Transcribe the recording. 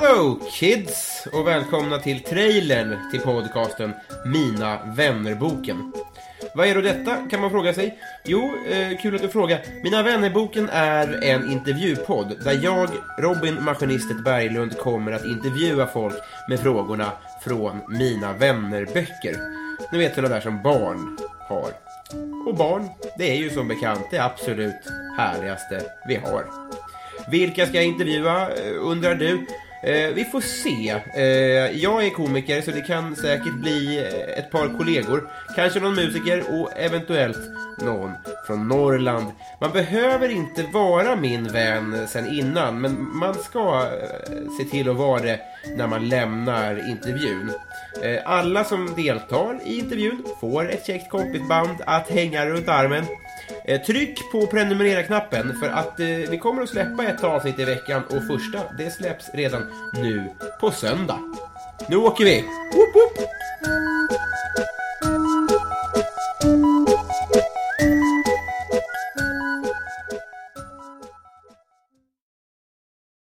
Hello kids och välkomna till trailern till podcasten Mina vännerboken. Vad är då detta, kan man fråga sig? Jo, kul att du frågar. Mina vännerboken är en intervjupodd där jag, Robin Maskinistet Berglund, kommer att intervjua folk med frågorna från Mina vännerböcker. Ni vet sådana där som barn har. Och barn, det är ju som bekant det absolut härligaste vi har. Vilka ska jag intervjua, undrar du? Vi får se. Jag är komiker så det kan säkert bli ett par kollegor. Kanske någon musiker och eventuellt någon från Norrland. Man behöver inte vara min vän sen innan, men man ska se till att vara det när man lämnar intervjun. Alla som deltar i intervjun får ett käckt kompisband att hänga runt armen. Tryck på prenumerera-knappen för att vi kommer att släppa ett avsnitt i veckan, och första, det släpps redan nu på söndag. Nu åker vi! Woop, woop.